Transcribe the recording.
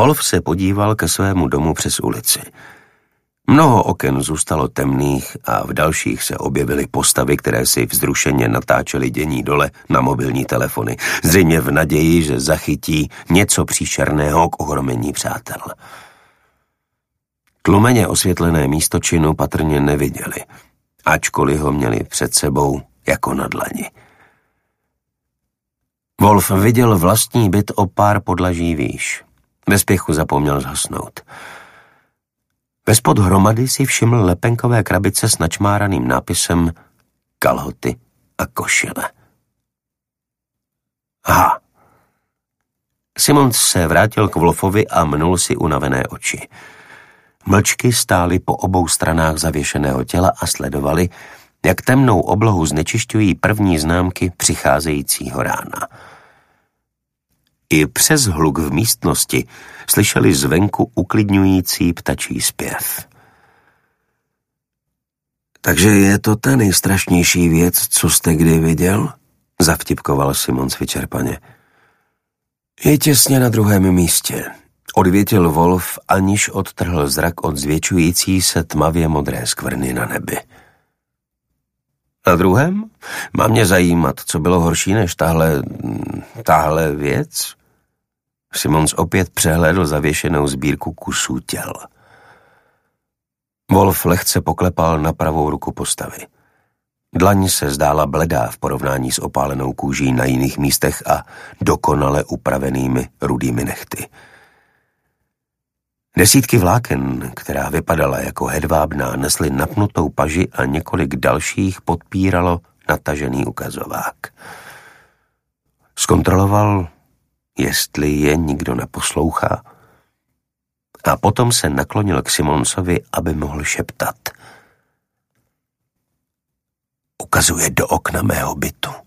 Wolf se podíval ke svému domu přes ulici. Mnoho oken zůstalo temných a v dalších se objevily postavy, které si vzrušeně natáčely dění dole na mobilní telefony, zřejmě v naději, že zachytí něco příšerného k ohromení přátel. Tlumeně osvětlené místo činu patrně neviděli, ačkoliv ho měli před sebou jako na dlani. Wolf viděl vlastní byt o pár podlaží výš. Ve spěchu zapomněl zhasnout. Vespod hromady si všiml lepenkové krabice s načmáraným nápisem kalhoty a košile. Aha. Simons se vrátil k Wolfovi a mnul si unavené oči. Mlčky stály po obou stranách zavěšeného těla a sledovali, jak temnou oblohu znečišťují první známky přicházejícího rána. I přes hluk v místnosti slyšeli zvenku uklidňující ptačí zpěv. Takže je to ta nejstrašnější věc, co jste kdy viděl? Zavtipkoval Simons vyčerpaně. Je těsně na druhém místě, odvětil Wolf, aniž odtrhl zrak od zvětšující se tmavě modré skvrny na nebi. Na druhém? Má mě zajímat, co bylo horší než tahle věc? Simons opět přehlédl zavěšenou sbírku kusů těl. Wolf lehce poklepal na pravou ruku postavy. Dlaň se zdála bledá v porovnání s opálenou kůží na jiných místech a dokonale upravenými rudými nehty. Desítky vláken, která vypadala jako hedvábná, nesly napnutou paži a několik dalších podpíralo natažený ukazovák. Zkontroloval, jestli je nikdo neposlouchá, a potom se naklonil k Simonsovi, aby mohl šeptat. Ukazuje do okna mého bytu.